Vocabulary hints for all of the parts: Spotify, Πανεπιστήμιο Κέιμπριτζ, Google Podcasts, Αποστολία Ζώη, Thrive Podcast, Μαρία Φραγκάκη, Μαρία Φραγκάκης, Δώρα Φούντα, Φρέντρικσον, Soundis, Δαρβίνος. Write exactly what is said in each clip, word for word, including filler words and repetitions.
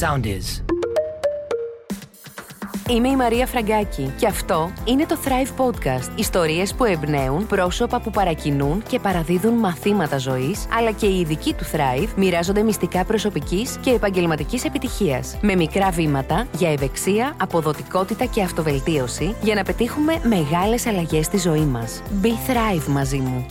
Soundis. Είμαι η Μαρία Φραγκάκη και αυτό είναι το Thrive Podcast. Ιστορίες που εμπνέουν, πρόσωπα που παρακινούν και παραδίδουν μαθήματα ζωής, αλλά και οι ειδικοί του Thrive μοιράζονται μυστικά προσωπικής και επαγγελματικής επιτυχίας. Με μικρά βήματα για ευεξία, αποδοτικότητα και αυτοβελτίωση για να πετύχουμε μεγάλες αλλαγές στη ζωή μας. Be Thrive μαζί μου.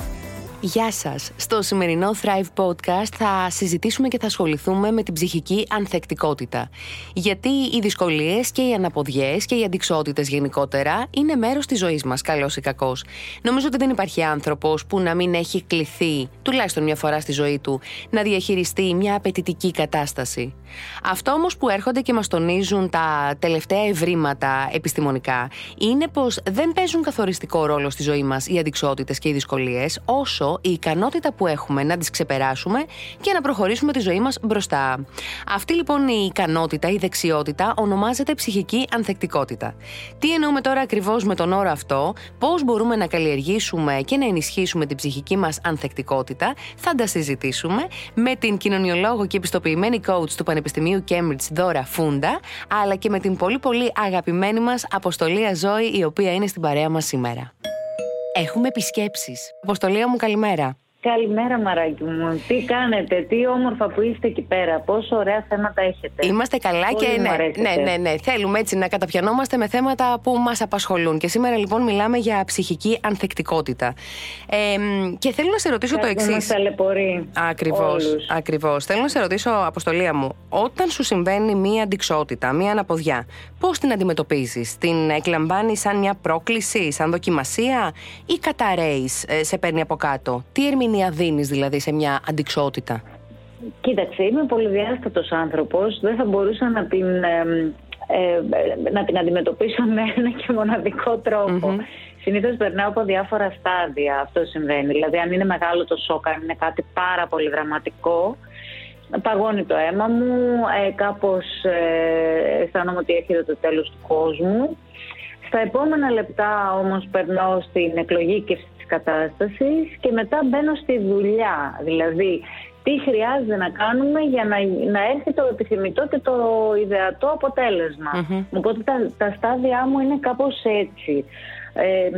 Γεια σας. Στο σημερινό Thrive Podcast θα συζητήσουμε και θα ασχοληθούμε με την ψυχική ανθεκτικότητα. Γιατί οι δυσκολίες και οι αναποδιές και οι αντιξότητες γενικότερα είναι μέρος της ζωής μας, καλώς ή κακώς. Νομίζω ότι δεν υπάρχει άνθρωπος που να μην έχει κληθεί, τουλάχιστον μια φορά στη ζωή του, να διαχειριστεί μια απαιτητική κατάσταση. Αυτό όμως που έρχονται και μας τονίζουν τα τελευταία ευρήματα επιστημονικά είναι πως δεν παίζουν καθοριστικό ρόλο στη ζωή μας οι αντιξότητες και οι δυσκολίες, όσο η ικανότητα που έχουμε να τις ξεπεράσουμε και να προχωρήσουμε τη ζωή μας μπροστά. Αυτή λοιπόν η ικανότητα, η δεξιότητα ονομάζεται ψυχική ανθεκτικότητα. Τι εννοούμε τώρα ακριβώς με τον όρο αυτό, πώς μπορούμε να καλλιεργήσουμε και να ενισχύσουμε την ψυχική μας ανθεκτικότητα, θα τα συζητήσουμε με την κοινωνιολόγο και επιστοποιημένη coach του Πανεπιστημίου Κέιμπριτζ Δώρα Φούντα, αλλά και με την πολύ πολύ αγαπημένη μας Αποστολία Ζώη, η οποία είναι στην παρέα μας σήμερα. Έχουμε επισκέψεις. Αποστολία μου, καλημέρα. Καλημέρα Μαράκι μου. Τι κάνετε, τι όμορφα που είστε εκεί πέρα, πόσο ωραία θέματα έχετε. Είμαστε καλά πολύ και ναι, ναι, ναι, ναι. Θέλουμε έτσι να καταπιανόμαστε με θέματα που μας απασχολούν. Και σήμερα λοιπόν μιλάμε για ψυχική ανθεκτικότητα. Ε, και θέλω να σε ρωτήσω κάτι το εξής. Μας ταλαιπωρεί. Ακριβώς, όλους. Ακριβώς. Θέλω να σε ρωτήσω, Αποστολία μου, όταν σου συμβαίνει μία αντιξότητα, μία αναποδιά, πώς την αντιμετωπίζεις, την εκλαμβάνεις σαν μια πρόκληση, σαν δοκιμασία ή καταραίεις, σε παίρνει από κάτω? Τι ερμηνεύεις? Δίνεις δηλαδή σε μια αντιξότητα? Κοίταξε, είμαι πολυδιάστατος άνθρωπος. Δεν θα μπορούσα να την, ε, ε, να την αντιμετωπίσω με ένα και μοναδικό τρόπο. Mm-hmm. Συνήθως περνάω από διάφορα στάδια. Αυτό συμβαίνει. Δηλαδή αν είναι μεγάλο το σοκ, αν είναι κάτι πάρα πολύ δραματικό, παγώνει το αίμα μου, ε, κάπως ε, αισθάνομαι ότι έρχεται το τέλος του κόσμου. Στα επόμενα λεπτά όμως περνάω στην εκλογήκευση κατάστασης και μετά μπαίνω στη δουλειά, δηλαδή τι χρειάζεται να κάνουμε για να, να έρθει το επιθυμητό και το ιδεατό αποτέλεσμα. Mm-hmm. Οπότε τα, τα στάδια μου είναι κάπως έτσι. Ε,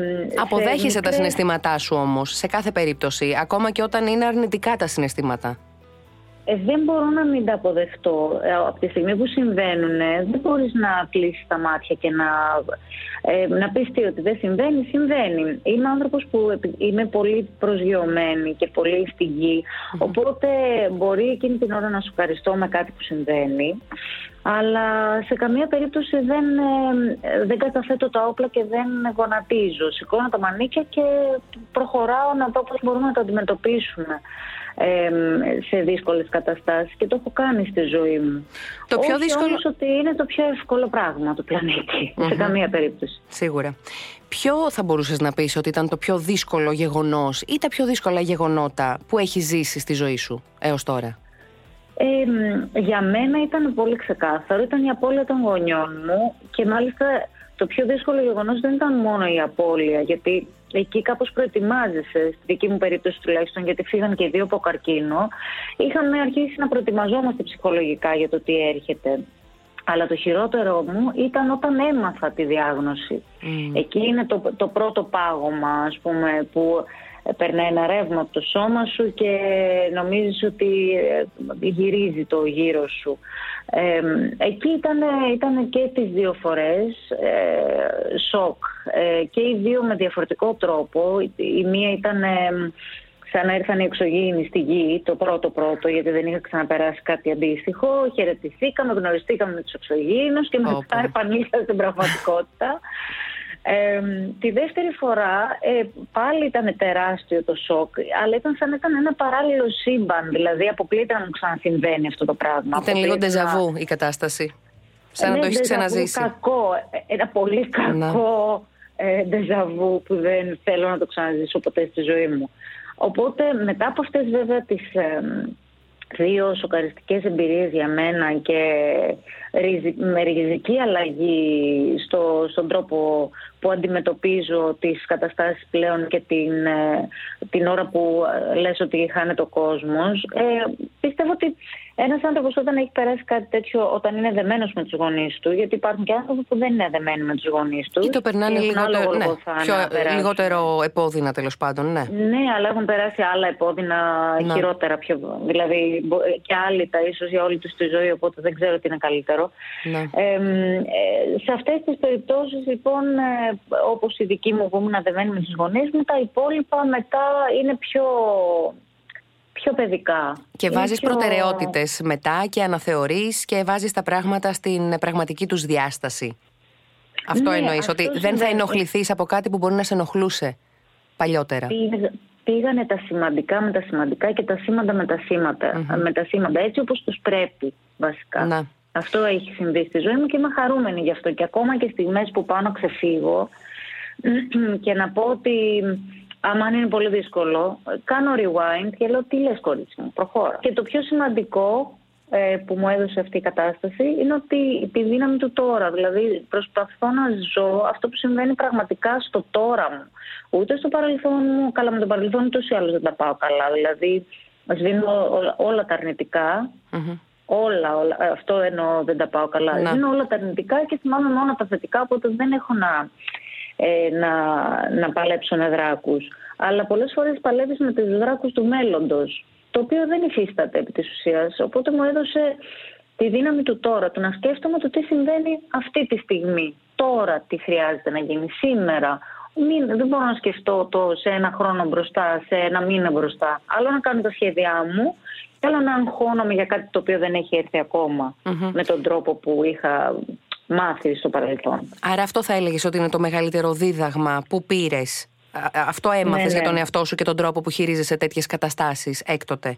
Αποδέχεσαι σε... τα συναισθήματά σου όμως σε κάθε περίπτωση, ακόμα και όταν είναι αρνητικά τα συναισθήματα? Ε, δεν μπορώ να μην τα αποδεχτώ. Ε, από τη στιγμή που συμβαίνουν, ε, δεν μπορείς να κλείσεις τα μάτια και να, ε, να πεις τι, ότι δεν συμβαίνει, συμβαίνει. Είμαι άνθρωπος που είμαι πολύ προσγειωμένη και πολύ στη γη, mm-hmm. οπότε μπορεί εκείνη την ώρα να σου ευχαριστώ με κάτι που συμβαίνει, αλλά σε καμία περίπτωση δεν, ε, δεν καταθέτω τα όπλα και δεν γονατίζω. Σηκώνω τα μανίκια και προχωράω να δω πώς μπορούμε να τα αντιμετωπίσουμε σε δύσκολες καταστάσεις, και το έχω κάνει στη ζωή μου. Το πιο όχι δύσκολο... όμως ότι είναι το πιο εύκολο πράγμα του πλανήτη, mm-hmm. σε καμία περίπτωση. Σίγουρα. Ποιο θα μπορούσες να πεις ότι ήταν το πιο δύσκολο γεγονός ή τα πιο δύσκολα γεγονότα που έχεις ζήσει στη ζωή σου έως τώρα? Ε, για μένα ήταν πολύ ξεκάθαρο, ήταν η απώλεια των γονιών μου, και μάλιστα το πιο δύσκολο γεγονός δεν ήταν μόνο η απώλεια, γιατί εκεί κάπως προετοιμάζεσαι, στη δική μου περίπτωση τουλάχιστον, γιατί φύγαν και οι δύο από καρκίνο. Είχαμε αρχίσει να προετοιμαζόμαστε ψυχολογικά για το τι έρχεται. Αλλά το χειρότερο μου ήταν όταν έμαθα τη διάγνωση. Mm. Εκεί είναι το, το πρώτο πάγωμα, ας πούμε, που περνάει ένα ρεύμα από το σώμα σου και νομίζεις ότι γυρίζει το γύρο σου. Ε, εκεί ήταν, ήταν και τις δύο φορές ε, σοκ, ε, και οι δύο με διαφορετικό τρόπο. Η, η μία ήταν ε, σαν να ήρθαν οι εξωγήινοι στη γη, το πρώτο πρώτο, γιατί δεν είχα ξαναπεράσει κάτι αντίστοιχο. Χαιρετηθήκαμε, γνωριστήκαμε με τους εξωγήινους και μετά επανήλθα στην πραγματικότητα. Ε, τη δεύτερη φορά ε, πάλι ήταν τεράστιο το σοκ, αλλά ήταν σαν να ήταν ένα παράλληλο σύμπαν, δηλαδή αποκλείται να μου ξανασυμβαίνει αυτό το πράγμα. Ήταν λίγο ντεζαβού η κατάσταση, σαν ε, να το έχεις ξαναζήσει. Κακό, ένα πολύ κακό ε, ντεζαβού που δεν θέλω να το ξαναζήσω ποτέ στη ζωή μου. Οπότε μετά από αυτές βέβαια τις... Ε, δύο σοκαριστικές εμπειρίες για μένα και με ριζική αλλαγή στο, στον τρόπο που αντιμετωπίζω τις καταστάσεις πλέον και την, την ώρα που λες ότι χάνεται ο κόσμος, ε, πιστεύω ότι Ένας άνθρωπος όταν έχει περάσει κάτι τέτοιο, όταν είναι δεμένος με τους γονείς του, γιατί υπάρχουν και άνθρωποι που δεν είναι δεμένοι με τους γονείς τους. Και το περνάνε λιγότερο, ναι, πιο, λιγότερο επώδυνα τέλος πάντων, ναι. Ναι, αλλά έχουν περάσει άλλα επώδυνα, ναι, χειρότερα πιο, δηλαδή και άλλοι τα ίσως για όλη τους τη ζωή, οπότε δεν ξέρω τι είναι καλύτερο. Ναι. Ε, σε αυτές τις περιπτώσεις λοιπόν, όπως η δική μου που ήμουν δεμένη με τους γονείς μου, τα υπόλοιπα μετά είναι πιο... πιο παιδικά. Και βάζεις πιο... προτεραιότητες μετά και αναθεωρείς και βάζεις τα πράγματα στην πραγματική τους διάσταση. Αυτό, ναι, εννοείς, ότι σημαίνει... δεν θα ενοχληθείς από κάτι που μπορεί να σε ενοχλούσε παλιότερα. Πήγανε τα σημαντικά με τα σημαντικά και τα σήμαντα με τα σήματα. Mm-hmm. Με τα σήματα, έτσι όπως τους πρέπει βασικά. Να. Αυτό έχει συμβεί στη ζωή μου και είμαι χαρούμενη γι' αυτό. Και ακόμα και στιγμές που πάω να ξεφύγω και να πω ότι... άμα είναι πολύ δύσκολο, κάνω rewind και λέω τι λες κορίτσι μου, προχώρα. Και το πιο σημαντικό ε, που μου έδωσε αυτή η κατάσταση είναι ότι τη δύναμη του τώρα. Δηλαδή προσπαθώ να ζω αυτό που συμβαίνει πραγματικά στο τώρα μου. Ούτε στο παρελθόν μου, καλά με το παρελθόν μου τόσο ή άλλως δεν τα πάω καλά. Δηλαδή σβήνω όλα τα αρνητικά, mm-hmm. όλα, όλα, αυτό εννοώ δεν τα πάω καλά. Να. Σβήνω όλα τα αρνητικά και θυμάμαι μόνο τα θετικά, οπότε δεν έχω να... Ε, να, να παλέψουν δράκους. Αλλά πολλές φορές παλεύεις με τις δράκους του μέλλοντος, το οποίο δεν υφίσταται επί της ουσίας. Οπότε μου έδωσε τη δύναμη του τώρα, του να σκέφτομαι το τι συμβαίνει αυτή τη στιγμή. Τώρα τι χρειάζεται να γίνει σήμερα. Μην, δεν μπορώ να σκεφτώ το σε ένα χρόνο μπροστά, σε ένα μήνα μπροστά. Άλλο να κάνω τα σχέδιά μου, και άλλο να αγχώνομαι για κάτι το οποίο δεν έχει έρθει ακόμα mm-hmm. με τον τρόπο που είχα... μάθει στο παρελθόν. Άρα αυτό θα έλεγες ότι είναι το μεγαλύτερο δίδαγμα που πήρες. Αυτό έμαθες, ναι, για τον εαυτό σου και τον τρόπο που χειρίζεσαι τέτοιες καταστάσεις έκτοτε.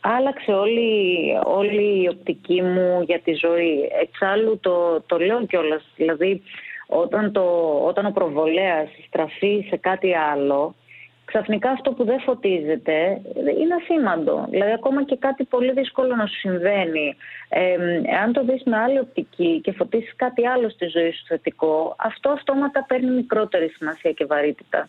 Άλλαξε όλη, όλη η οπτική μου για τη ζωή. Εξάλλου το, το λέω κιόλας. Δηλαδή όταν, το, όταν ο προβολέας στραφεί σε κάτι άλλο, ξαφνικά αυτό που δεν φωτίζεται είναι ασήμαντο. Δηλαδή ακόμα και κάτι πολύ δύσκολο να σου συμβαίνει. Ε, αν το δεις με άλλη οπτική και φωτίσεις κάτι άλλο στη ζωή σου θετικό, αυτό αυτόματα παίρνει μικρότερη σημασία και βαρύτητα.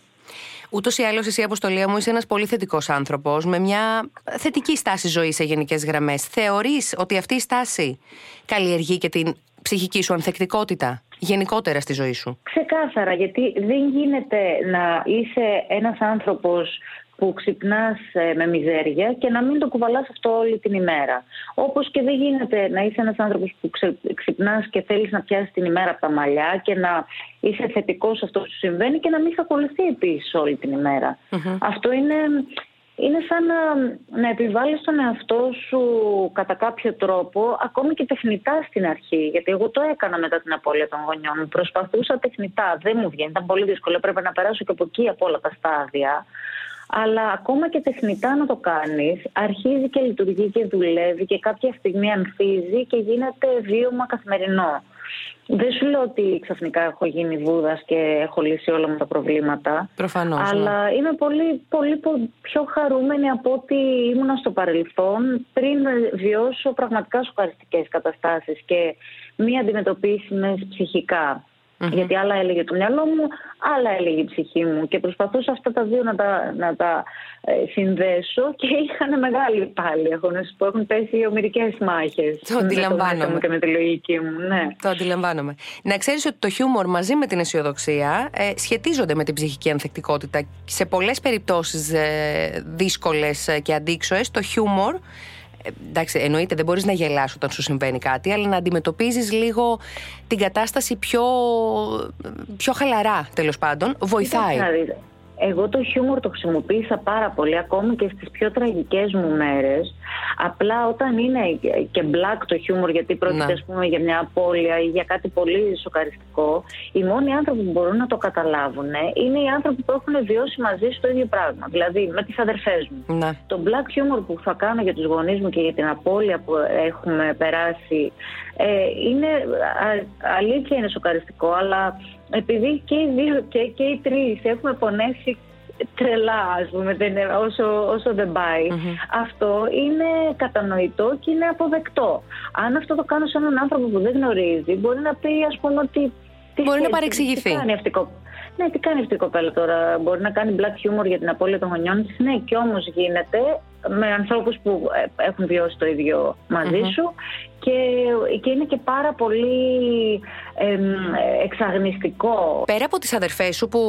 Ούτως ή άλλως εσύ, Αποστολία μου, είσαι ένας πολύ θετικός άνθρωπος με μια θετική στάση ζωής σε γενικές γραμμές. Θεωρείς ότι αυτή η στάση καλλιεργεί και την ψυχική σου ανθεκτικότητα γενικότερα στη ζωή σου? Ξεκάθαρα, γιατί δεν γίνεται να είσαι ένας άνθρωπος που ξυπνάς με μιζέρια και να μην το κουβαλάς αυτό όλη την ημέρα. Όπως και δεν γίνεται να είσαι ένας άνθρωπος που ξυπνάς και θέλεις να πιάσεις την ημέρα από τα μαλλιά και να είσαι θετικός σε αυτό που σου συμβαίνει και να μην ακολουθεί επίσης όλη την ημέρα. Mm-hmm. Αυτό είναι... είναι σαν να, να επιβάλλεις τον εαυτό σου κατά κάποιο τρόπο, ακόμη και τεχνητά στην αρχή. Γιατί εγώ το έκανα μετά την απώλεια των γονιών μου. Προσπαθούσα τεχνητά, δεν μου βγαίνει, ήταν πολύ δύσκολο. Πρέπει να περάσω και από εκεί, από όλα τα στάδια. Αλλά ακόμα και τεχνητά να το κάνεις, αρχίζει και λειτουργεί και δουλεύει και κάποια στιγμή ανθίζει και γίνεται βίωμα καθημερινό. Δεν σου λέω ότι ξαφνικά έχω γίνει Βούδας και έχω λύσει όλα μου τα προβλήματα. Προφανώς. Αλλά ναι, είμαι πολύ, πολύ πιο χαρούμενη από ό,τι ήμουνα στο παρελθόν πριν βιώσω πραγματικά σοκαριστικές καταστάσεις και μη αντιμετωπίσιμες ψυχικά. Mm-hmm. Γιατί άλλα έλεγε το μυαλό μου, άλλα έλεγε η ψυχή μου. Και προσπαθούσα αυτά τα δύο να τα, να τα ε, συνδέσω και είχαν μεγάλη πάλι. Έχω να σου πω, έχουν πέσει ομηρικές μάχες. Το αντιλαμβάνομαι. Με το, και με τη λογική μου, ναι. Το αντιλαμβάνομαι. Να ξέρεις ότι το χιούμορ μαζί με την αισιοδοξία ε, σχετίζονται με την ψυχική ανθεκτικότητα. Σε πολλές περιπτώσεις ε, δύσκολες και αντίξωες, το χιούμορ. Εντάξει, εννοείται δεν μπορείς να γελάς όταν σου συμβαίνει κάτι, αλλά να αντιμετωπίζεις λίγο την κατάσταση πιο, πιο χαλαρά, τέλος πάντων, βοηθάει. Εγώ το χιούμορ το χρησιμοποίησα πάρα πολύ, ακόμη και στις πιο τραγικές μου μέρες. Απλά όταν είναι και μπλακ το χιούμορ, γιατί πρόκειται, ας πούμε, για μια απώλεια ή για κάτι πολύ σοκαριστικό, οι μόνοι άνθρωποι που μπορούν να το καταλάβουν είναι οι άνθρωποι που έχουν βιώσει μαζί στο ίδιο πράγμα. Δηλαδή με τις αδερφές μου. Να. Το μπλακ χιούμορ που θα κάνω για τους γονείς μου και για την απώλεια που έχουμε περάσει, ε, είναι α, αλήθεια είναι σοκαριστικό, αλλά... επειδή και οι δύο και, και οι τρεις έχουμε πονέσει τρελά, ας πούμε, όσο, όσο δεν πάει, mm-hmm. αυτό είναι κατανοητό και είναι αποδεκτό. Αν αυτό το κάνω σε έναν άνθρωπο που δεν γνωρίζει, μπορεί να πει, ας πούμε, ότι... μπορεί να παρεξηγηθεί. ναι, τι κάνει αυτή η κοπέλα τώρα, μπορεί να κάνει black humor για την απώλεια των γονιών της, ναι, και όμως γίνεται με ανθρώπους που έχουν βιώσει το ίδιο μαζί mm-hmm. σου και, και είναι και πάρα πολύ εμ, εξαγνιστικό. Πέρα από τις αδερφές σου που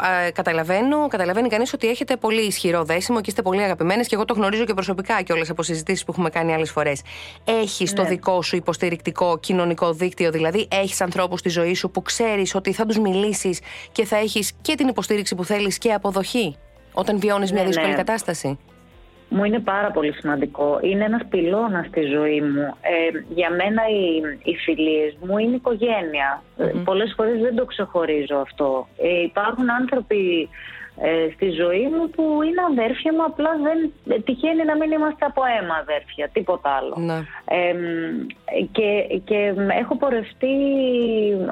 α, καταλαβαίνω, καταλαβαίνει κανείς ότι έχετε πολύ ισχυρό δέσιμο και είστε πολύ αγαπημένες και εγώ το γνωρίζω και προσωπικά και όλες από συζητήσεις που έχουμε κάνει άλλες φορές. Έχεις ναι. το δικό σου υποστηρικτικό κοινωνικό δίκτυο, δηλαδή έχεις ανθρώπους στη ζωή σου που ξέρεις ότι θα τους μιλήσεις και θα έχεις και την υποστήριξη που θέλεις και αποδοχή όταν βιώνεις ναι, μια δύσκολη ναι. κατάσταση. Μου είναι πάρα πολύ σημαντικό. Είναι ένας πυλώνας στη ζωή μου. Ε, για μένα οι, οι φιλίες μου είναι οικογένεια. Mm-hmm. Πολλές φορές δεν το ξεχωρίζω αυτό. Ε, υπάρχουν άνθρωποι ε, στη ζωή μου που είναι αδέρφια μου, απλά δεν τυχαίνει να μην είμαστε από αίμα αδέρφια, τίποτα άλλο. Mm-hmm. Ε, και, και έχω πορευτεί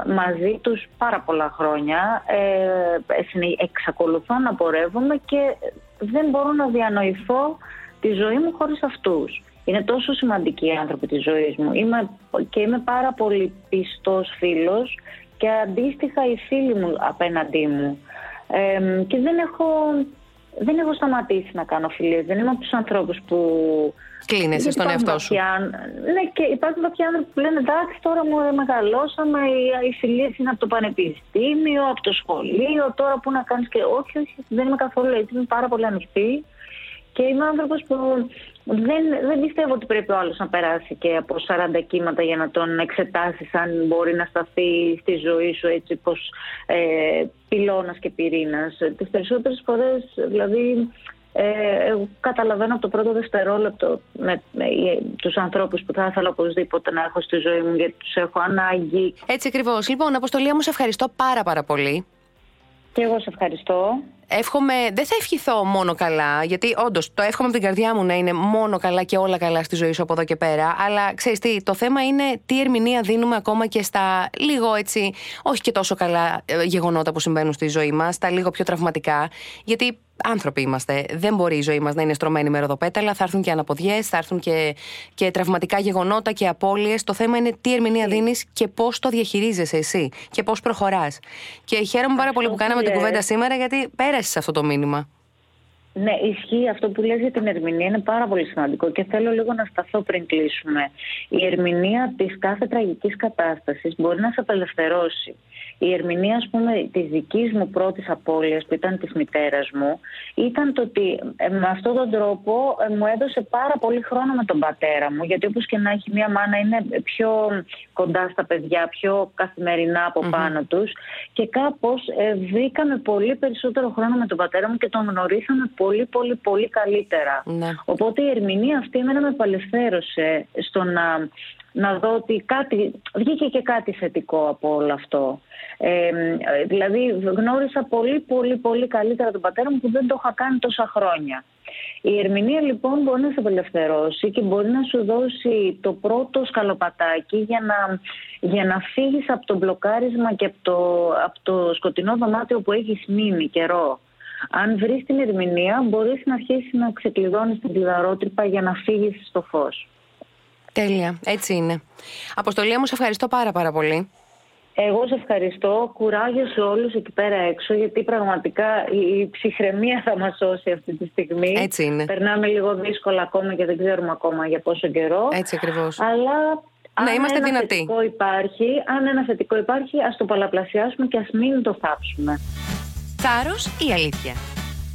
μαζί τους πάρα πολλά χρόνια. Ε, εξακολουθώ να πορεύομαι και δεν μπορώ να διανοηθώ τη ζωή μου χωρίς αυτούς. Είναι τόσο σημαντικοί οι άνθρωποι της ζωής μου. Είμαι, και είμαι πάρα πολύ πιστός φίλος και αντίστοιχα οι φίλοι μου απέναντί μου. Ε, και δεν έχω, δεν έχω σταματήσει να κάνω φιλίες. Δεν είμαι από τους ανθρώπους που... Κλείνεσαι στον εαυτό σου. Κάποια, ναι, και υπάρχουν κάποιοι άνθρωποι που λένε εντάξει, τώρα μου μεγαλώσαμε, οι φιλίες είναι από το πανεπιστήμιο, από το σχολείο, τώρα που να κάνεις και... Όχι, όχι, δεν είμαι καθόλου έτσι, είμαι πάρα πολύ ανοιχτή και είμαι άνθρωπος που δεν, δεν πιστεύω ότι πρέπει ο άλλος να περάσει και από σαράντα κύματα για να τον εξετάσεις αν μπορεί να σταθεί στη ζωή σου έτσι πως ε, πυλώνας και πυρήνας. Τις περισσότερες φορές, δηλαδή... Ε, εγώ καταλαβαίνω από το πρώτο δευτερόλεπτο με, με, με τους ανθρώπους που θα ήθελα οπωσδήποτε να έχω στη ζωή μου γιατί τους έχω ανάγκη. Έτσι ακριβώς. Λοιπόν, Αποστολία μου, σε ευχαριστώ πάρα πάρα πολύ. Και εγώ σε ευχαριστώ. Εύχομαι, δεν θα ευχηθώ μόνο καλά, γιατί όντως το εύχομαι από την καρδιά μου να είναι μόνο καλά και όλα καλά στη ζωή σου από εδώ και πέρα. Αλλά ξέρεις τι, το θέμα είναι τι ερμηνεία δίνουμε ακόμα και στα λίγο έτσι, όχι και τόσο καλά γεγονότα που συμβαίνουν στη ζωή μας, τα λίγο πιο τραυματικά. Γιατί άνθρωποι είμαστε. Δεν μπορεί η ζωή μας να είναι στρωμένη με ροδοπέταλα. Θα έρθουν και αναποδιές, θα έρθουν και, και τραυματικά γεγονότα και απώλειες. Το θέμα είναι τι ερμηνεία δίνεις και πώς το διαχειρίζεσαι εσύ και πώς προχωράς. Και χαίρομαι πάρα πολύ που κάναμε την κουβέντα σήμερα, γιατί πέρασες αυτό το μήνυμα. Ναι, ισχύει αυτό που λες για την ερμηνεία, είναι πάρα πολύ σημαντικό και θέλω λίγο να σταθώ πριν κλείσουμε. Η ερμηνεία της κάθε τραγικής κατάστασης μπορεί να σε απελευθερώσει. Η ερμηνεία, ας πούμε, της δικής μου πρώτης απώλειας που ήταν της μητέρας μου ήταν το ότι με αυτόν τον τρόπο μου έδωσε πάρα πολύ χρόνο με τον πατέρα μου, γιατί όπως και να έχει μια μάνα είναι πιο κοντά στα παιδιά, πιο καθημερινά από mm-hmm. πάνω τους και κάπως ε, βρήκαμε πολύ περισσότερο χρόνο με τον πατέρα μου και τον γνωρίσαμε πολύ πολύ πολύ καλύτερα. Mm-hmm. Οπότε η ερμηνεία αυτή εμένα με απελευθέρωσε στο να... να δω ότι κάτι, βγήκε και κάτι θετικό από όλο αυτό. Ε, δηλαδή γνώρισα πολύ πολύ πολύ καλύτερα τον πατέρα μου που δεν το είχα κάνει τόσα χρόνια. Η ερμηνεία λοιπόν μπορεί να σε απελευθερώσει και μπορεί να σου δώσει το πρώτο σκαλοπατάκι για να, για να φύγεις από το μπλοκάρισμα και από το, από το σκοτεινό δωμάτιο που έχεις μείνει καιρό. Αν βρεις την ερμηνεία μπορείς να αρχίσεις να ξεκλειδώνεις την κλειδαρότρυπα για να φύγεις στο φως. Τέλεια, έτσι είναι. Αποστολία μου, σε ευχαριστώ πάρα πάρα πολύ. Εγώ σε ευχαριστώ. Κουράγιο σε όλους εκεί πέρα έξω, γιατί πραγματικά η ψυχραιμία θα μας σώσει αυτή τη στιγμή. Έτσι είναι. Περνάμε λίγο δύσκολα ακόμα και δεν ξέρουμε ακόμα για πόσο καιρό. Έτσι ακριβώς. Αλλά να είμαστε αν ένα δυνατοί. Θετικό υπάρχει, αν ένα θετικό υπάρχει, ας το πολλαπλασιάσουμε και ας μην το θάψουμε. Θάρρος ή αλήθεια?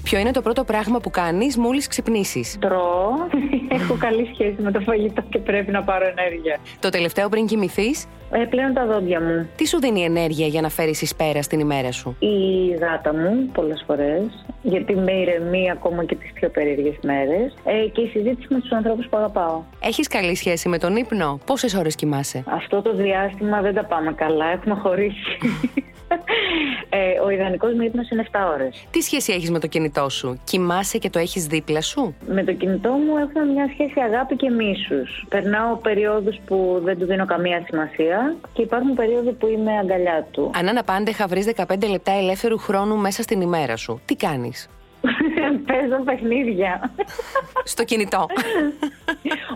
Ποιο είναι το πρώτο πράγμα που κάνεις μόλις ξυπνήσεις? Τρώω. Έχω καλή σχέση με το φαγητό και πρέπει να πάρω ενέργεια. Το τελευταίο πριν κοιμηθείς? Ε, πλέον τα δόντια μου. Τι σου δίνει ενέργεια για να φέρεις εις πέρα στην ημέρα σου? Η γάτα μου, πολλές φορές, γιατί με ηρεμεί ακόμα και τις πιο περίεργες μέρες. Ε, και η συζήτηση με τους ανθρώπους που αγαπάω. Έχεις καλή σχέση με τον ύπνο? Πόσες ώρες κοιμάσαι? Αυτό το διάστημα δεν τα πάμε καλά. Έχουμε χωρίσει. Ε, ο ιδανικός μου ύπνος είναι επτά ώρες. Τι σχέση έχεις με το κινητό σου? Κοιμάσαι και το έχεις δίπλα σου? Με το κινητό μου έχουμε μια σχέση αγάπη και μίσους. Περνάω περιόδους που δεν του δίνω καμία σημασία και υπάρχουν περίοδοι που είμαι αγκαλιά του. Αν αναπάντεχα βρεις δεκαπέντε λεπτά ελεύθερου χρόνου μέσα στην ημέρα σου, τι κάνεις? Παίζω παιχνίδια. Στο κινητό.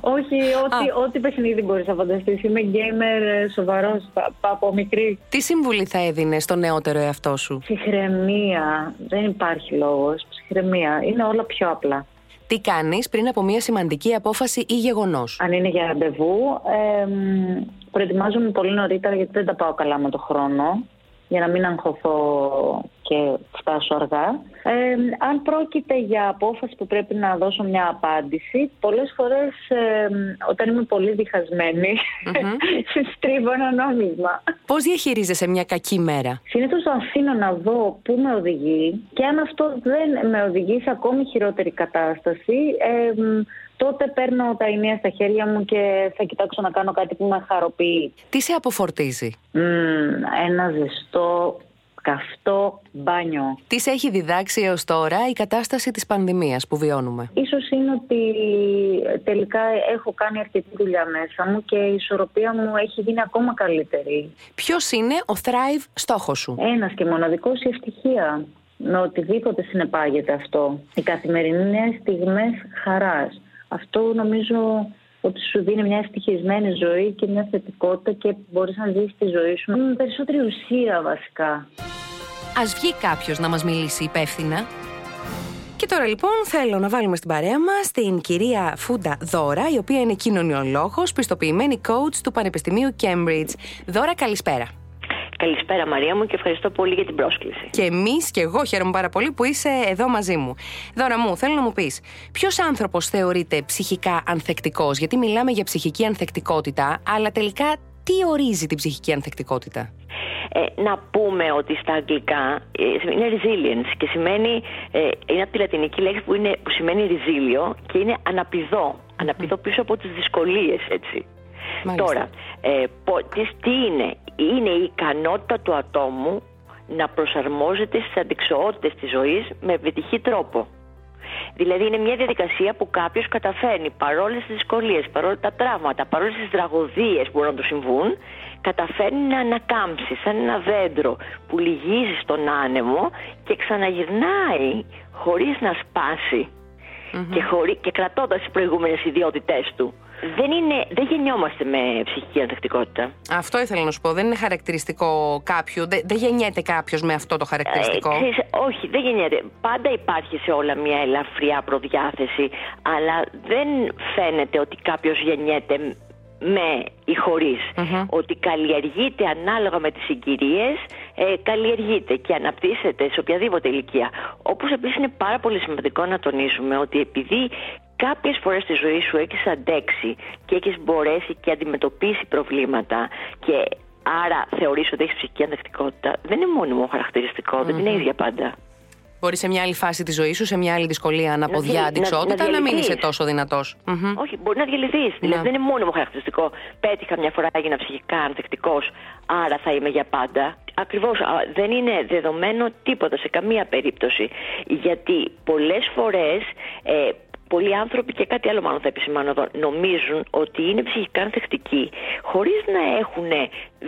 Όχι, ό,τι, ό,τι παιχνίδι μπορείς να φανταστείς. Είμαι γκέιμερ σοβαρός από μικρή. Τι σύμβουλη θα έδινε στο νεότερο εαυτό σου? Ψυχραιμία. Δεν υπάρχει λόγος. Ψυχραιμία. Είναι όλα πιο απλά. Τι κάνεις πριν από μια σημαντική απόφαση ή γεγονός? Αν είναι για ραντεβού, ε, προετοιμάζομαι πολύ νωρίτερα γιατί δεν τα πάω καλά με το χρόνο, για να μην αγχωθώ και φτάσω αργά. Ε, αν πρόκειται για απόφαση που πρέπει να δώσω μια απάντηση, πολλές φορές ε, όταν είμαι πολύ διχασμένη, mm-hmm. συστρίβω ένα νόμισμα. Πώς διαχειρίζεσαι μια κακή μέρα? Συνήθως αφήνω να δω πού με οδηγεί και αν αυτό δεν με οδηγεί σε ακόμη χειρότερη κατάσταση, ε, τότε παίρνω τα ενία στα χέρια μου και θα κοιτάξω να κάνω κάτι που με χαροποιεί. Τι σε αποφορτίζει? Mm, ένα ζεστό, καυτό μπάνιο. Τι σε έχει διδάξει έως τώρα η κατάσταση της πανδημίας που βιώνουμε? Ίσως είναι ότι τελικά έχω κάνει αρκετή δουλειά μέσα μου και η ισορροπία μου έχει γίνει ακόμα καλύτερη. Ποιος είναι ο Thrive στόχος σου? Ένας και μοναδικός, η ευτυχία. Με οτιδήποτε συνεπάγεται αυτό. Οι καθημερινές στιγμές χαράς. Αυτό νομίζω ότι σου δίνει μια ευτυχισμένη ζωή και μια θετικότητα και μπορείς να ζήσεις τη ζωή σου με περισσότερη ουσία βασικά. Ας βγει κάποιος να μας μιλήσει υπεύθυνα. Και τώρα λοιπόν θέλω να βάλουμε στην παρέα μας την κυρία Φούντα Δώρα, η οποία είναι κοινωνιολόγος, πιστοποιημένη coach του Πανεπιστημίου Κέιμπριτζ. Δώρα, καλησπέρα. Καλησπέρα Μαρία μου και ευχαριστώ πολύ για την πρόσκληση. Και εμείς και εγώ χαίρομαι πάρα πολύ που είσαι εδώ μαζί μου. Δώρα μου, θέλω να μου πεις, ποιος άνθρωπος θεωρείται ψυχικά ανθεκτικός? Γιατί μιλάμε για ψυχική ανθεκτικότητα, αλλά τελικά τι ορίζει την ψυχική ανθεκτικότητα? Ε, να πούμε ότι στα αγγλικά ε, είναι resilience και σημαίνει, ε, είναι από τη λατινική λέξη που, είναι, που σημαίνει ριζίλιο και είναι αναπηδό, αναπηδό πίσω από τις δυσκολίες, έτσι. Μάλιστα. Τώρα, ε, πο, τις, τι είναι? Είναι η ικανότητα του ατόμου να προσαρμόζεται στις αντικσοότητες της ζωής με επιτυχή τρόπο. Δηλαδή είναι μια διαδικασία που κάποιος καταφέρνει παρόλες τις δυσκολίες, παρόλα τα τραύματα, παρόλες τις τραγωδίες που μπορούν να του συμβούν, καταφέρνει να ανακάμψει σαν ένα δέντρο που λυγίζει στον άνεμο και ξαναγυρνάει χωρίς να σπάσει mm-hmm. και, χωρί, και κρατώντας τις προηγούμενες ιδιότητές του. Δεν, είναι, δεν γεννιόμαστε με ψυχική ανθεκτικότητα. Αυτό ήθελα να σου πω. Δεν είναι χαρακτηριστικό κάποιου. Δεν, δεν γεννιέται κάποιος με αυτό το χαρακτηριστικό. Ε, ξέρεις, όχι, δεν γεννιέται. Πάντα υπάρχει σε όλα μια ελαφριά προδιάθεση, αλλά δεν φαίνεται ότι κάποιος γεννιέται με ή χωρίς. Mm-hmm. Ότι καλλιεργείται ανάλογα με τις συγκυρίες, ε, καλλιεργείται και αναπτύσσεται σε οποιαδήποτε ηλικία. Όπως επίσης είναι πάρα πολύ σημαντικό να τονίσουμε ότι επειδή κάποιες φορές στη ζωή σου έχεις αντέξει και έχεις μπορέσει και αντιμετωπίσει προβλήματα και άρα θεωρείς ότι έχεις ψυχική ανθεκτικότητα, δεν είναι μόνιμο χαρακτηριστικό, mm-hmm. δεν είναι ίδια πάντα. Μπορεί σε μια άλλη φάση της ζωής σου, σε μια άλλη δυσκολία, να αποδειά να, αντικσότητα, να, να, να μην είσαι τόσο δυνατός. Mm-hmm. Όχι, μπορεί να διαλυθείς. Yeah. Δηλαδή δεν είναι μόνιμο χαρακτηριστικό. Πέτυχα μια φορά, έγινα ψυχικά ανθεκτικός, άρα θα είμαι για πάντα. Ακριβώς, δεν είναι δεδομένο τίποτα σε καμία περίπτωση. Γιατί πολλές φορές. Ε, Πολλοί άνθρωποι, και κάτι άλλο μάλλον θα επισημάνω εδώ, νομίζουν ότι είναι ψυχικά ανθεκτικοί χωρίς να έχουν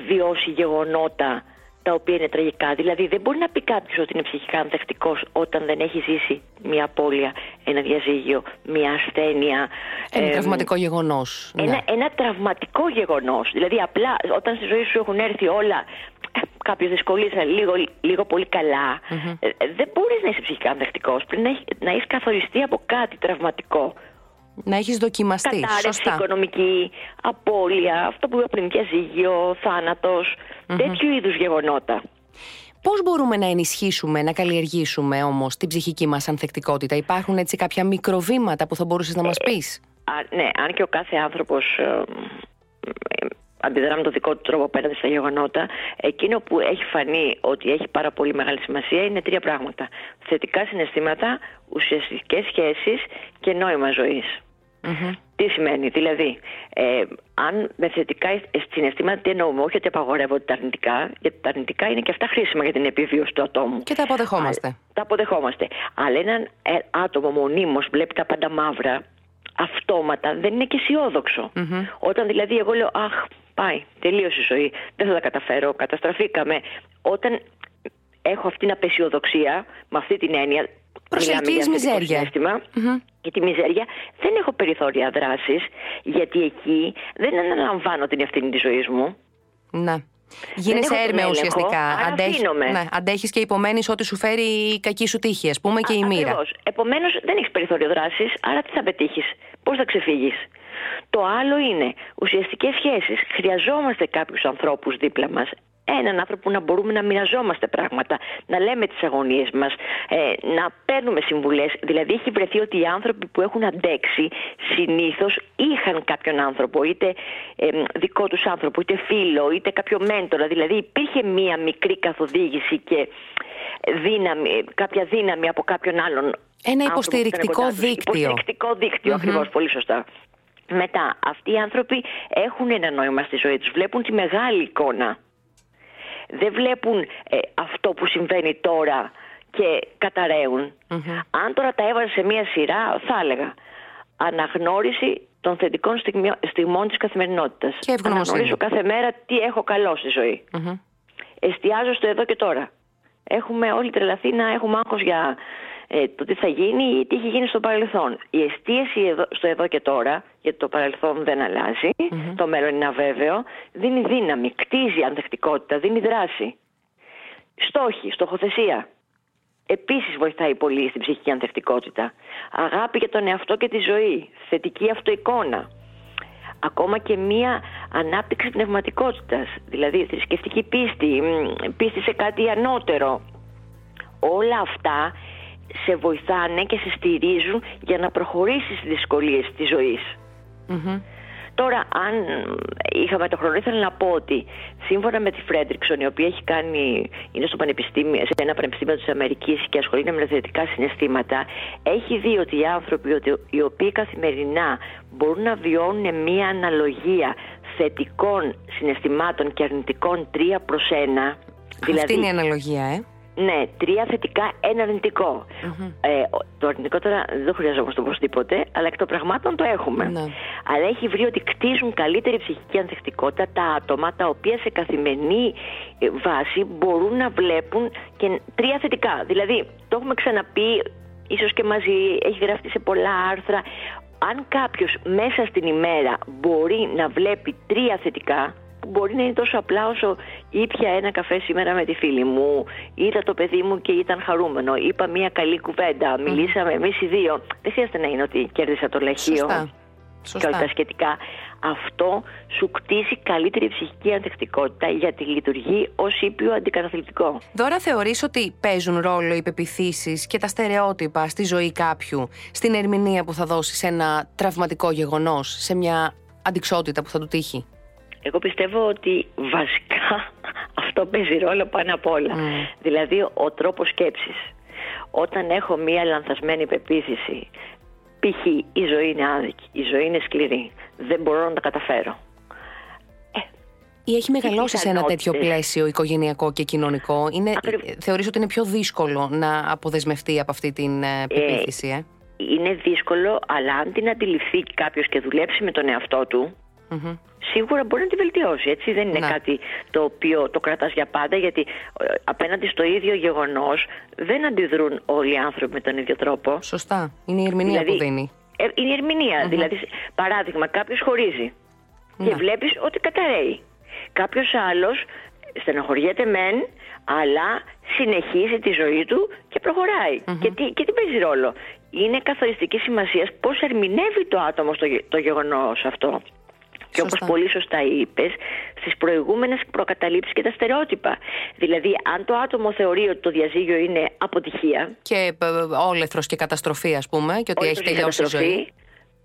βιώσει γεγονότα τα οποία είναι τραγικά. Δηλαδή δεν μπορεί να πει κάποιος ότι είναι ψυχικά ανθεκτικός όταν δεν έχει ζήσει μια απώλεια, ένα διαζύγιο, μια ασθένεια. Ένα εμ, τραυματικό γεγονός. Ένα, ναι. ένα τραυματικό γεγονός. Δηλαδή απλά όταν στη ζωή σου έχουν έρθει όλα κάποιες δυσκολίες λίγο, λίγο πολύ καλά, mm-hmm. ε, δεν μπορείς να είσαι ψυχικά ανθεκτικός. Πρέπει να έχεις καθοριστεί από κάτι τραυματικό. Να έχεις δοκιμαστεί. Κατάρρευση, οικονομική, απώλεια, αυτό που είπα πριν, διαζύγιο, θάνατος, mm-hmm. τέτοιου είδους γεγονότα. Πώς μπορούμε να ενισχύσουμε, να καλλιεργήσουμε όμως την ψυχική μας ανθεκτικότητα? Υπάρχουν έτσι κάποια μικροβήματα που θα μπορούσες να μας πεις? Ε, ναι, αν και ο κάθε άνθρωπος Ε, ε, αντιδρά με τον δικό του τρόπο απέναντι στα γεγονότα, εκείνο που έχει φανεί ότι έχει πάρα πολύ μεγάλη σημασία είναι τρία πράγματα. Θετικά συναισθήματα, ουσιαστικές σχέσεις και νόημα ζωής. Mm-hmm. Τι σημαίνει, δηλαδή, ε, αν με θετικά συναισθήματα, τι εννοούμε? Όχι ότι απαγορεύονται τα αρνητικά, γιατί τα αρνητικά είναι και αυτά χρήσιμα για την επιβίωση του ατόμου. Και τα αποδεχόμαστε. Α, τα αποδεχόμαστε. Αλλά έναν ε, άτομο μονίμως βλέπει τα πάντα μαύρα, αυτόματα, δεν είναι και αισιόδοξο. Mm-hmm. Όταν δηλαδή εγώ λέω, αχ, πάει, τελείωσε η ζωή, δεν θα τα καταφέρω, καταστραφήκαμε. Όταν έχω αυτή την απεσιοδοξία, με αυτή την έννοια, προσωπικής μιζέρια. Mm-hmm. Για τη μιζέρια δεν έχω περιθώρια δράσης, γιατί εκεί δεν αναλαμβάνω την ευθύνη της ζωής μου. Ναι. Γίνεσαι έρμεο ουσιαστικά. Αντέχει, ναι, αντέχεις και υπομένεις ό,τι σου φέρει η κακή σου τύχη, ας πούμε, και α, η μοίρα. Επομένως, δεν έχεις περιθώριο δράσης, άρα τι θα πετύχεις, πώς θα ξεφύγεις. Το άλλο είναι ουσιαστικές σχέσεις. Χρειαζόμαστε κάποιους ανθρώπους δίπλα μας. Έναν άνθρωπο που να μπορούμε να μοιραζόμαστε πράγματα, να λέμε τις αγωνίες μας, ε, να παίρνουμε συμβουλές. Δηλαδή, έχει βρεθεί ότι οι άνθρωποι που έχουν αντέξει συνήθως είχαν κάποιον άνθρωπο, είτε ε, δικό τους άνθρωπο, είτε φίλο, είτε κάποιο μέντορα. Δηλαδή, υπήρχε μία μικρή καθοδήγηση και δύναμη, κάποια δύναμη από κάποιον άλλον. Ένα υποστηρικτικό δίκτυο. Υποστηρικτικό δίκτυο, mm-hmm. ακριβώς, πολύ σωστά. Μετά, αυτοί οι άνθρωποι έχουν ένα νόημα στη ζωή τους, βλέπουν τη μεγάλη εικόνα. Δεν βλέπουν ε, αυτό που συμβαίνει τώρα και καταραίουν. Mm-hmm. Αν τώρα τα έβαζε σε μία σειρά, θα έλεγα αναγνώριση των θετικών στιγμιών, στιγμών της καθημερινότητας. Και αναγνωρίζω κάθε μέρα τι έχω καλό στη ζωή. Mm-hmm. Εστιάζω στο εδώ και τώρα. Έχουμε όλοι τρελαθεί να έχουμε άγχος για ε, το τι θα γίνει ή τι έχει γίνει στο παρελθόν. Η εστίαση εδώ, στο εδώ και τώρα, γιατί το παρελθόν δεν αλλάζει, mm-hmm. το μέλλον είναι αβέβαιο, δίνει δύναμη, κτίζει ανθεκτικότητα, δίνει δράση. Στόχοι, στοχοθεσία. Επίσης βοηθάει πολύ στην ψυχική ανθεκτικότητα. Αγάπη για τον εαυτό και τη ζωή. Θετική αυτοεικόνα. Ακόμα και μία ανάπτυξη πνευματικότητας, δηλαδή θρησκευτική πίστη, πίστη σε κάτι ανώτερο. Όλα αυτά σε βοηθάνε και σε στηρίζουν για να προχωρήσεις στις δυσκολίες της ζωής. Mm-hmm. Τώρα, αν είχαμε το χρόνο, ήθελα να πω ότι σύμφωνα με τη Φρέντρικσον, η οποία έχει κάνει, είναι στο πανεπιστήμιο, σε ένα πανεπιστήμιο της Αμερικής και ασχολείται με θετικά συναισθήματα, έχει δει ότι οι άνθρωποι ότι, οι οποίοι καθημερινά μπορούν να βιώνουν μια αναλογία θετικών συναισθημάτων και αρνητικών τρία προς ένα. Αυτή δηλαδή, είναι η αναλογία, ε. Ναι, τρία θετικά, ένα αρνητικό. Mm-hmm. Ε, το αρνητικό τώρα δεν το χρειαζόμαστε οπωσδήποτε, αλλά εκ των πραγμάτων το έχουμε. Mm-hmm. Αλλά έχει βρει ότι κτίζουν καλύτερη ψυχική ανθεκτικότητα τα άτομα τα οποία σε καθημερινή βάση μπορούν να βλέπουν και τρία θετικά. Δηλαδή, το έχουμε ξαναπεί, ίσως και μαζί, έχει γραφτεί σε πολλά άρθρα. Αν κάποιος μέσα στην ημέρα μπορεί να βλέπει τρία θετικά, που μπορεί να είναι τόσο απλά όσο ήπια ένα καφέ σήμερα με τη φίλη μου, είδα το παιδί μου και ήταν χαρούμενο, είπα μια καλή κουβέντα, μιλήσαμε εμείς οι δύο. Δεν χρειάζεται να είναι ότι κέρδισα το λαχείο. Σωστά. Σωστά. Και όλα τα σχετικά. Αυτό σου κτίσει καλύτερη ψυχική ανθεκτικότητα, γιατί λειτουργεί ως ήπιο αντικαταθλιπτικό. Δώρα, θεωρείς ότι παίζουν ρόλο οι πεποιθήσεις και τα στερεότυπα στη ζωή κάποιου, στην ερμηνεία που θα δώσει σε ένα τραυματικό γεγονός, σε μια αντιξότητα που θα του τύχει? Εγώ πιστεύω ότι βασικά αυτό παίζει ρόλο πάνω απ' όλα. Mm. Δηλαδή ο τρόπος σκέψης. Όταν έχω μία λανθασμένη πεποίθηση, π.χ. η ζωή είναι άδικη, η ζωή είναι σκληρή, δεν μπορώ να τα καταφέρω. Ή έχει μεγαλώσει σε ένα τέτοιο πλαίσιο οικογενειακό και κοινωνικό. Είναι, Ακριβώς. Θεωρείς ότι είναι πιο δύσκολο να αποδεσμευτεί από αυτή την πεποίθηση, ε? Είναι δύσκολο, αλλά αν την αντιληφθεί κάποιος και δουλέψει με τον εαυτό του, mm-hmm. σίγουρα μπορεί να τη βελτιώσει, έτσι. Δεν είναι ναι. κάτι το οποίο το κρατάς για πάντα, γιατί απέναντι στο ίδιο γεγονός δεν αντιδρούν όλοι οι άνθρωποι με τον ίδιο τρόπο. Σωστά. Είναι η ερμηνεία δηλαδή, που δίνει. Ε, είναι η ερμηνεία. Mm-hmm. Δηλαδή, παράδειγμα, κάποιος χωρίζει ναι. και βλέπεις ότι καταραίει. Κάποιος άλλος στενοχωριέται μεν, αλλά συνεχίζει τη ζωή του και προχωράει. Mm-hmm. Και, τι, και τι παίζει ρόλο? Είναι καθοριστική σημασία πώς ερμηνεύει το άτομο στο, το γεγονός αυτό. Και όπως πολύ σωστά είπες, στις προηγούμενες προκαταλήψεις και τα στερεότυπα. Δηλαδή, αν το άτομο θεωρεί ότι το διαζύγιο είναι αποτυχία. Και όλεθρος και καταστροφή, ας πούμε, και ότι έχει τελειώσει η ζωή.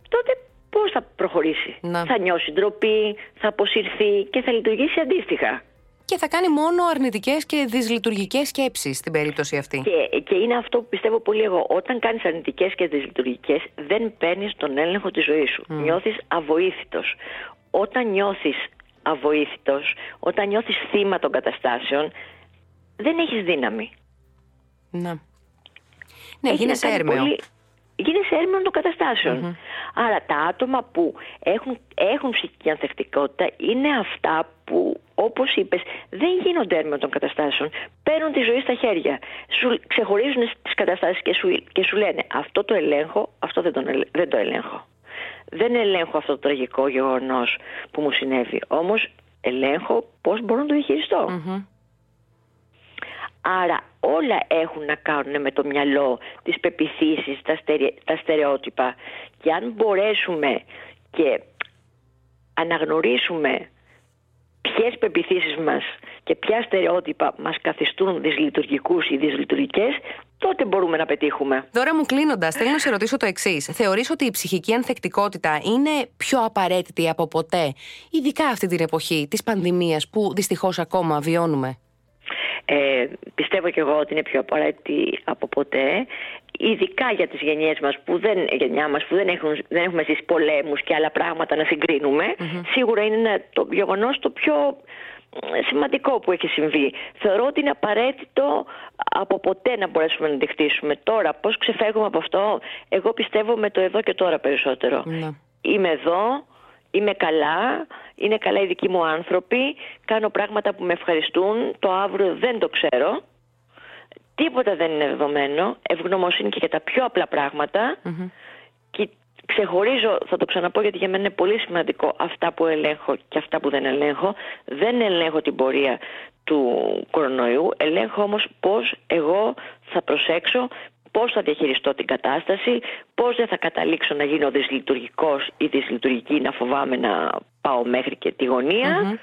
Τότε πώς θα προχωρήσει? Να. Θα νιώσει ντροπή, θα αποσυρθεί και θα λειτουργήσει αντίστοιχα. Και θα κάνει μόνο αρνητικές και δυσλειτουργικές σκέψεις στην περίπτωση αυτή. Και, και είναι αυτό που πιστεύω πολύ εγώ. Όταν κάνεις αρνητικές και δυσλειτουργικές, δεν παίρνεις τον έλεγχο της ζωής σου. Mm. Νιώθεις αβοήθητος. Όταν νιώθεις αβοήθητος, όταν νιώθεις θύμα των καταστάσεων, δεν έχεις δύναμη. Να. Ναι, γίνεσαι έρμεο. Πολύ... Γίνεσαι έρμεο των καταστάσεων. Mm-hmm. Άρα τα άτομα που έχουν, έχουν ψυχική ανθεκτικότητα είναι αυτά που όπως είπες, δεν γίνονται έρμεο των καταστάσεων. Παίρνουν τη ζωή στα χέρια. Σου ξεχωρίζουν τις καταστάσεις και σου, και σου λένε αυτό το ελέγχω, αυτό δεν, τον, δεν το ελέγχω. Δεν ελέγχω αυτό το τραγικό γεγονός που μου συνέβη. Όμως ελέγχω πώς μπορώ να το διαχειριστώ. Mm-hmm. Άρα όλα έχουν να κάνουν με το μυαλό, τις πεποιθήσεις, τα, στερε, τα στερεότυπα. Και αν μπορέσουμε και αναγνωρίσουμε ποιες πεποιθήσεις μας και ποια στερεότυπα μας καθιστούν δυσλειτουργικούς ή δυσλειτουργικές, τότε μπορούμε να πετύχουμε. Δώρα μου, κλείνοντας, θέλω να σε ρωτήσω το εξής. Θεωρείς ότι η ψυχική ανθεκτικότητα είναι πιο απαραίτητη από ποτέ, ειδικά αυτή την εποχή της πανδημίας που δυστυχώς ακόμα βιώνουμε? Ε, πιστεύω και εγώ ότι είναι πιο απαραίτητη από ποτέ, ειδικά για τις γενιές μας που δεν, γενιά μας, που δεν, έχουν, δεν έχουμε ζήσει πολέμους και άλλα πράγματα να συγκρίνουμε. Mm-hmm. Σίγουρα είναι ένα, το γεγονός το πιο σημαντικό που έχει συμβεί. Θεωρώ ότι είναι απαραίτητο από ποτέ να μπορέσουμε να τη χτίσουμε. Τώρα πώς ξεφεύγουμε από αυτό, εγώ πιστεύω με το εδώ και τώρα περισσότερο. Mm-hmm. Είμαι εδώ, είμαι καλά, είναι καλά οι δικοί μου άνθρωποι, κάνω πράγματα που με ευχαριστούν, το αύριο δεν το ξέρω, τίποτα δεν είναι δεδομένο, ευγνωμοσύνη και για τα πιο απλά πράγματα. Mm-hmm. Και ξεχωρίζω, θα το ξαναπώ γιατί για μένα είναι πολύ σημαντικό, αυτά που ελέγχω και αυτά που δεν ελέγχω. Δεν ελέγχω την πορεία του κορονοϊού, ελέγχω όμως πώς εγώ θα προσέξω, πώς θα διαχειριστώ την κατάσταση, πώς δεν θα καταλήξω να γίνω δυσλειτουργικός ή δυσλειτουργική, να φοβάμαι να πάω μέχρι και τη γωνία. Mm-hmm.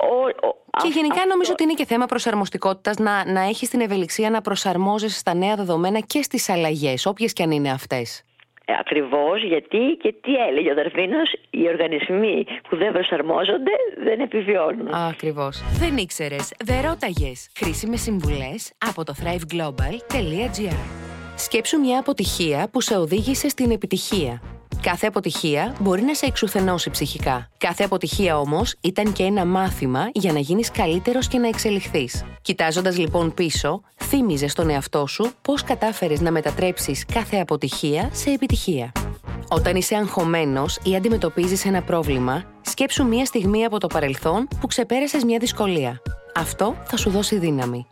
ο, ο, και α, γενικά αυτό... νομίζω ότι είναι και θέμα προσαρμοστικότητας, να, να έχεις την ευελιξία να προσαρμόζεσαι στα νέα δεδομένα και στις αλλαγές, όποιες και αν είναι αυτές. Ε, ακριβώς, γιατί και τι έλεγε ο Δαρβίνος, οι οργανισμοί που δεν προσαρμόζονται δεν επιβιώνουν. Α, ακριβώς. Δεν ήξερες, δεν ρώταγες. Χρήσιμες συμβουλές από το thrive global dot g r. Σκέψου μια αποτυχία που σε οδήγησε στην επιτυχία. Κάθε αποτυχία μπορεί να σε εξουθενώσει ψυχικά. Κάθε αποτυχία όμως ήταν και ένα μάθημα για να γίνεις καλύτερος και να εξελιχθείς. Κοιτάζοντας λοιπόν πίσω, θύμιζε στον εαυτό σου πώς κατάφερες να μετατρέψεις κάθε αποτυχία σε επιτυχία. Όταν είσαι αγχωμένος ή αντιμετωπίζεις ένα πρόβλημα, σκέψου μια στιγμή από το παρελθόν που ξεπέρασες μια δυσκολία. Αυτό θα σου δώσει δύναμη.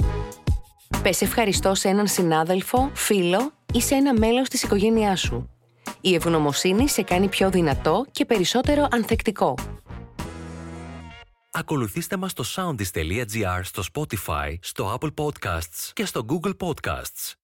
Πες ευχαριστώ σε έναν συνάδελφο, φίλο ή σε ένα μέλος της οικογένειάς σου. Η ευγνωμοσύνη σε κάνει πιο δυνατό και περισσότερο ανθεκτικό. Ακολουθήστε μας στο Soundis dot g r, στο Spotify, στο Apple Podcasts και στο Google Podcasts.